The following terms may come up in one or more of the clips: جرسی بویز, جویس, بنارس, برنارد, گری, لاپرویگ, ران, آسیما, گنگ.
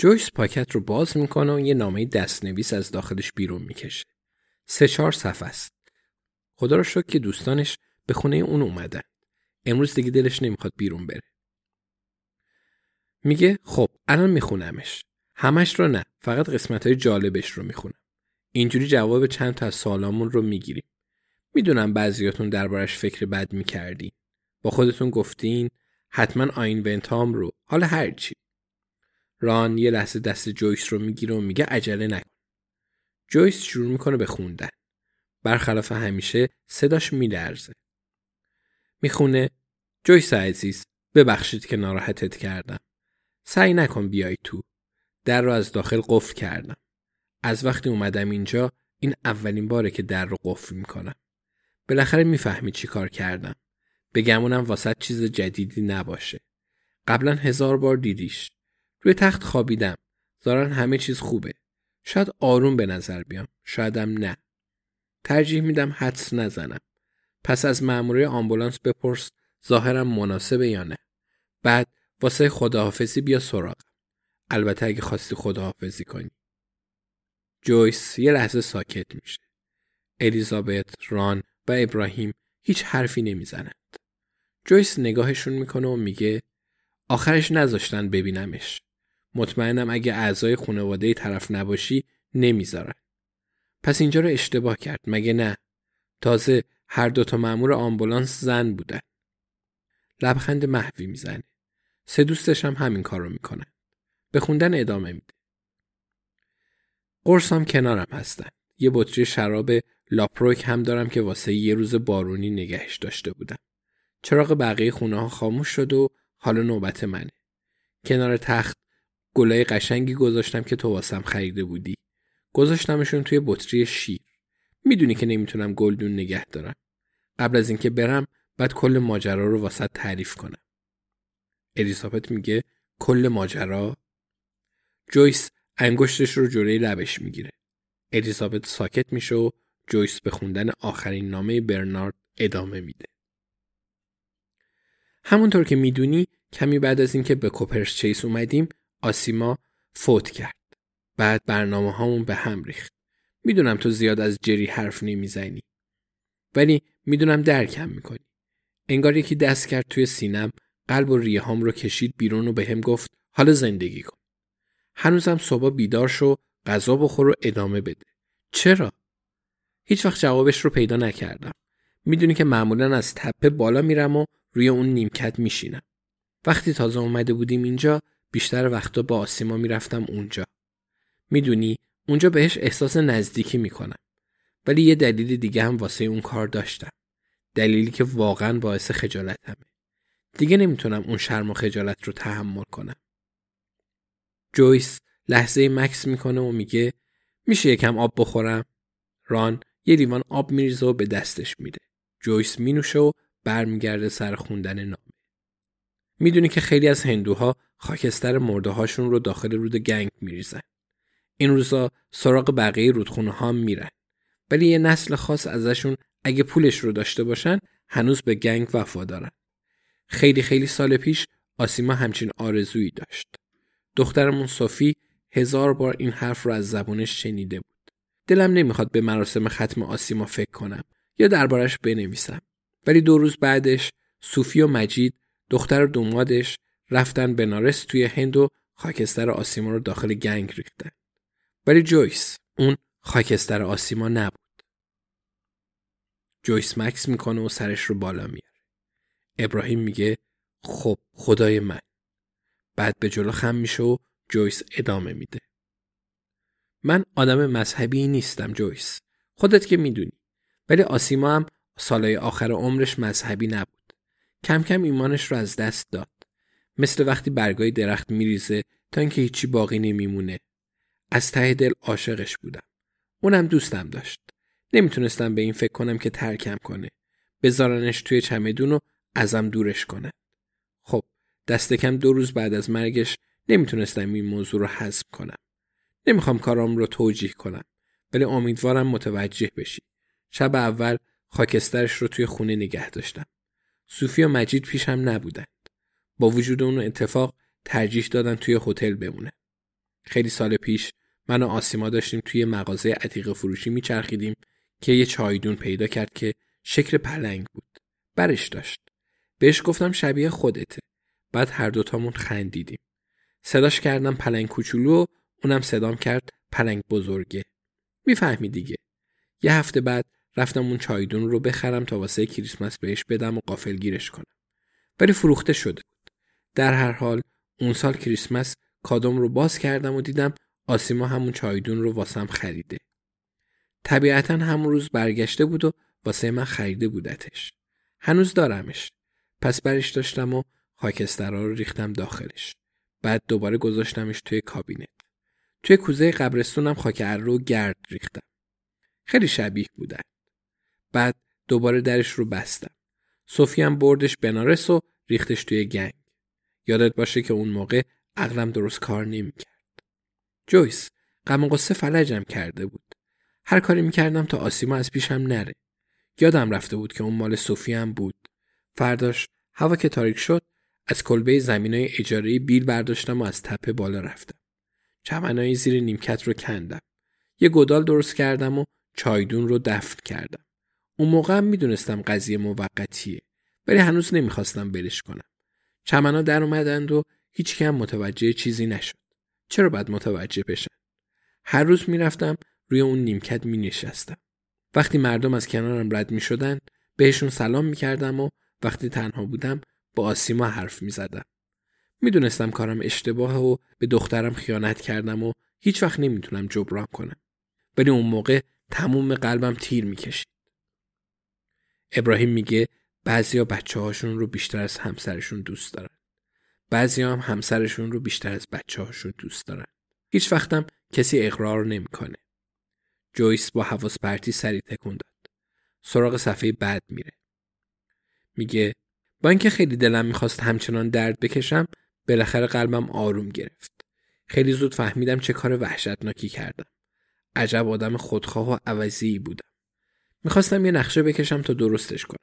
جویس پاکت رو باز میکنه و یه نامه دستنویس از داخلش بیرون میکشه. 3-4 صفحه است. خدا رو شکر که دوستانش به خونه اون اومدن. امروز دیگه دلش نمیخواد بیرون بره. میگه خب الان میخونمش. همش رو نه، فقط قسمت‌های جالبش رو میخونم. اینجوری جواب چند تا از سوالامون رو میگیریم. میدونم بعضیاتون دربارش فکر بد میکردین. با خودتون گفتین حتما آین ونتام رو. حالا هر چی. ران یه لحظه دست جویس رو میگیره و میگه عجله نکن. جویس شروع میکنه به خوندن. برخلاف همیشه صداش میلرزه. میخونه جویس عزیز، ببخشید که ناراحتت کردم. سعی نکن بیای تو. در رو از داخل قفل کردم. از وقتی اومدم اینجا این اولین باره که در رو قفل میکنم. بالاخره میفهمی چی کار کردم. بگمونم واسط چیز جدیدی نباشه. قبلا 1000 بار دیدیش. روی تخت خوابیدم. ظاهرا همه چیز خوبه. شاید آروم به نظر بیام. شایدم نه. ترجیح میدم حدس نزنم. پس از مأموره آمبولانس بپرس ظاهرم مناسبه یا نه. بعد واسه خداحافظی بیا سراغم. البته اگه خواستی خداحافظی کنی. جویس یه لحظه ساکت میشه. الیزابت، ران و ابراهیم هیچ حرفی نمیزنند. جویس نگاهشون میکنه و میگه آخرش نذاشتن ببینمش. مطمئنم اگه اعضای خانواده طرف نباشی نمیذارن. پس اینجا رو اشتباه کرد مگه نه؟ تازه هر دوتا مأمور آمبولانس زن بودن. لبخند محوی میزنه. 3 دوستش هم همین کار رو میکنن. به خوندن ادامه میده. قرص هم کنارم هستن. یه بطری شراب لاپرویگ هم دارم که واسه یه روز بارونی نگهش داشته بودم. چراغ بقیه خونه ها خاموش شد و حالا نوبت منه. کنار تخت گلای قشنگی گذاشتم که تو واسم خریده بودی. گذاشتمشون توی بطری شیر. میدونی که نمیتونم گلدون نگه دارم. قبل از اینکه برم بعد کل ماجرا رو واسط تعریف کنم. الیزابت میگه کل ماجرا؟ جویس انگشتش رو جلوی لبش میگیره. الیزابت ساکت میشه و جویس به خوندن آخرین نامه برنارد ادامه میده. همونطور که میدونی کمی بعد از اینکه به کوپرس چیس اومدیم آسیما فوت کرد. بعد برنامه هامون به هم ریخت. میدونم تو زیاد از جری حرف نمیزنی. ولی میدونم درکم میکنی. انگار یکی دست کرد توی سینم، قلب و ریه هام رو کشید بیرون و به هم گفت حالا زندگی کن. هنوزم صبح بیدار شو، غذا بخور و ادامه بده. چرا؟ هیچ وقت جوابش رو پیدا نکردم. میدونی که معمولا از تپه بالا میرم و روی اون نیمکت میشینم. وقتی تازه اومده بودیم اینجا بیشتر وقتا با آسیما میرفتم اونجا. میدونی اونجا بهش احساس نزدیکی میکنم. ولی یه دلیل دیگه هم واسه اون کار داشتم. دلیلی که واقعا باعث خجالتمه. دیگه نمیتونم اون شرم و خجالت رو تحمل کنم. جویس لحظه مکث میکنه و میگه میشه یکم آب بخورم؟ ران یه لیوان آب میریزه و به دستش میده. جویس مینوشه و برمیگرده سر خوندن نامه. میدونی که خیلی از هندوها خاکستر مرده‌هاشون رو داخل رود گنگ میریزن. این روزا سراغ بقیه رودخونه ها میرن. ولی یه نسل خاص ازشون اگه پولش رو داشته باشن هنوز به گنگ وفادارن. خیلی سال پیش آسیما همچین آرزویی داشت. دخترمون صوفی 1000 بار این حرف رو از زبونش شنیده بود. دلم نمیخواد به مراسم ختم آسیما فکر کنم یا دربارش بنویسم. ولی 2 روز بعدش صوفی و مجید دختر دومادش رفتن بنارس توی هند و خاکستر آسیما رو داخل گنگ ریختن. ولی جویس اون خاکستر آسیما نبود. جویس مکس میکنه و سرش رو بالا میاره. ابراهیم میگه خب خدای من. بعد به جلو خم میشه و جویس ادامه میده. من آدم مذهبی نیستم جویس. خودت که میدونی. ولی آسیما هم سالهای آخر عمرش مذهبی نبود. کم کم ایمانش رو از دست داد. مثل وقتی برگای درخت میریزه تا اینکه هیچی باقی نمیمونه. از ته دل عاشقش بودم. اونم دوستم داشت. نمیتونستم به این فکر کنم که ترکم کنه. بذارنش توی چمدون و ازم دورش کنه. خب دست کم 2 روز بعد از مرگش نمیتونستم این موضوع رو حذف کنم. نمیخوام کارام رو توجیه کنم. ولی امیدوارم متوجه بشی. شب اول خاکسترش رو توی خونه نگه داشتم. صوفی و مجید پیشم نبودند. با وجود اون اتفاق ترجیح دادن توی هتل بمونه. خیلی سال پیش من و آسیما داشتیم توی مغازه عتیق فروشی میچرخیدیم که یه چایدون پیدا کرد که شکل پلنگ بود. برش داشت. بهش گفتم شبیه خودته. بعد هر دوتامون خندیدیم. صداش کردم پلنگ کوچولو و اونم صدام کرد پلنگ بزرگه. میفهمی دیگه. یه هفته بعد رفتم اون چایدون رو بخرم تا واسه کریسمس بهش بدم و غافلگیرش کنم. ولی فروخته شده بود. در هر حال اون سال کریسمس کادوم رو باز کردم و دیدم آسیما همون چایدون رو واسم خریده. طبیعتاً همون روز برگشته بود و واسه من خریده بودتش. هنوز دارمش. پس برش داشتم و خاکسترها رو ریختم داخلش. بعد دوباره گذاشتمش توی کابینت. توی کوزه قبرستونم خاک اره رو گرد ریختم. خیلی شبیه بودن. بعد دوباره درش رو بستم. صوفی هم بردش بنارس و ریختش توی گنگ. یادت باشه که اون موقع عقلم درست کار نمی‌کرد. جویس غم و غصه فلجم کرده بود. هر کاری می‌کردم تا آسیما از پیشم نره. یادم رفته بود که اون مال صوفی هم بود. فرداش هوا که تاریک شد از کلبه زمینای اجاره‌ای بیل برداشتم و از تپه بالا رفتم. چمنای زیر نیمکت رو کندم. یه گودال درست کردم و چایدون رو دفن کردم. اون موقع هم میدونستم قضیه موقتیه ولی هنوز نمیخواستم ولش کنم. چمنا در اومدند و هیچ کم متوجه چیزی نشد. چرا باید متوجه بشن؟ هر روز میرفتم روی اون نیمکت مینشستم. وقتی مردم از کنارم رد میشدن بهشون سلام میکردم و وقتی تنها بودم با آسیما حرف میزدم. میدونستم کارم اشتباهه و به دخترم خیانت کردم و هیچ وقت نمیتونم جبران کنم. ولی اون موقع تموم قلبم تیر میکشید. ابراهیم میگه بعضیا بچه‌هاشون رو بیشتر از همسرشون دوست دارن. بعضیا هم همسرشون رو بیشتر از بچه‌هاشون دوست دارن. هیچ وقتم کسی اقرار نمیکنه. جویس با حواس پرتی سری تکون داد. سراغ صفحه بعد میره. میگه با اینکه خیلی دلم میخواست همچنان درد بکشم، بالاخره قلبم آروم گرفت. خیلی زود فهمیدم چه کار وحشتناکی کردم. عجب آدم خودخواه و عوضی بودم. میخواستم یه نقشه بکشم تا درستش کنم.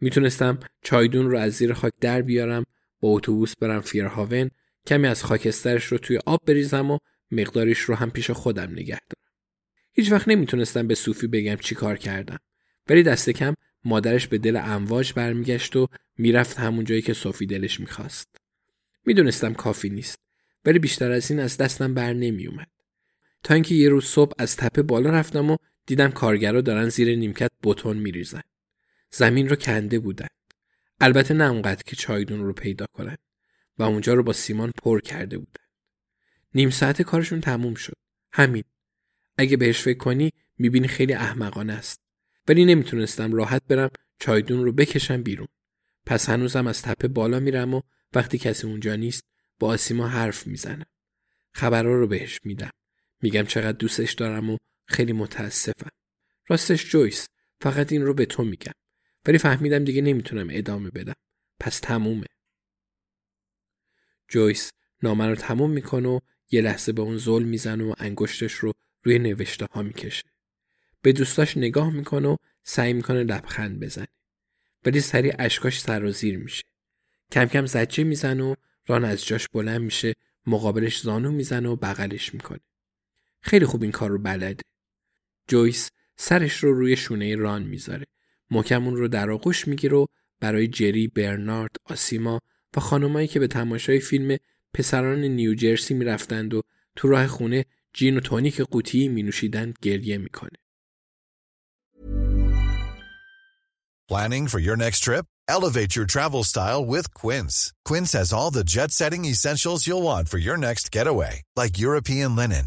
میتونستم چایدون رو از زیر خاک در بیارم، با اتوبوس برم فیرهاون، کمی از خاکسترش رو توی آب بریزم و مقداریش رو هم پیش خودم نگه دارم. هیچ وقت نمیتونستم به صوفی بگم چی کار کردم. ولی دست کم مادرش به دل امواج برمیگشت و میرفت همون جایی که صوفی دلش میخواست. میدونستم کافی نیست، ولی بیشتر از این از دستم بر نمیومد. تا اینکه یه روز صبح از تپه بالا رفتم و دیدم کارگرها دارن زیر نیمکت بتون میریزن. زمین رو کنده بودن. البته نه اونقدر که چایدون رو پیدا کنن و اونجا رو با سیمان پر کرده بودن. نیم ساعت کارشون تموم شد. همین. اگه بهش فکر کنی میبینی خیلی احمقانه است. ولی نمیتونستم راحت برم چایدون رو بکشم بیرون. پس هنوزم از تپه بالا میرم و وقتی کسی اونجا نیست با آسیما حرف میزنم. خبرها رو بهش میدم. میگم چقدر دوستش دارم و خیلی متاسفم. راستش جویس، فقط این رو به تو میگم. ولی فهمیدم دیگه نمیتونم ادامه بدم. پس تمومه. جویس نامه رو تموم میکنه و یه لحظه به اون زل میزنه و انگشتش رو روی نوشته ها میکشه. به دوستاش نگاه میکنه و سعی میکنه لبخند بزنه. ولی سریع اشکاش سر و زیر میشه. کم کم زجه میزنه و ران از جاش بلند میشه، مقابلش زانو میزنه و بغلش میکنه. خیلی خوب این کار رو بلده. جویس سرش رو روی شونه ران میذاره. محکم اون رو در آغوش میگیره و برای جری، برنارد، آسیما و خانمایی که به تماشای فیلم پسران نیوجرسی میرفتند و تو راه خونه جین و تونیک قوطی مینوشیدند گریه میکنه. Planning for your next trip? Elevate your travel style with Quince. Quince has all the jet-setting essentials you'll want for your next getaway, like European linen,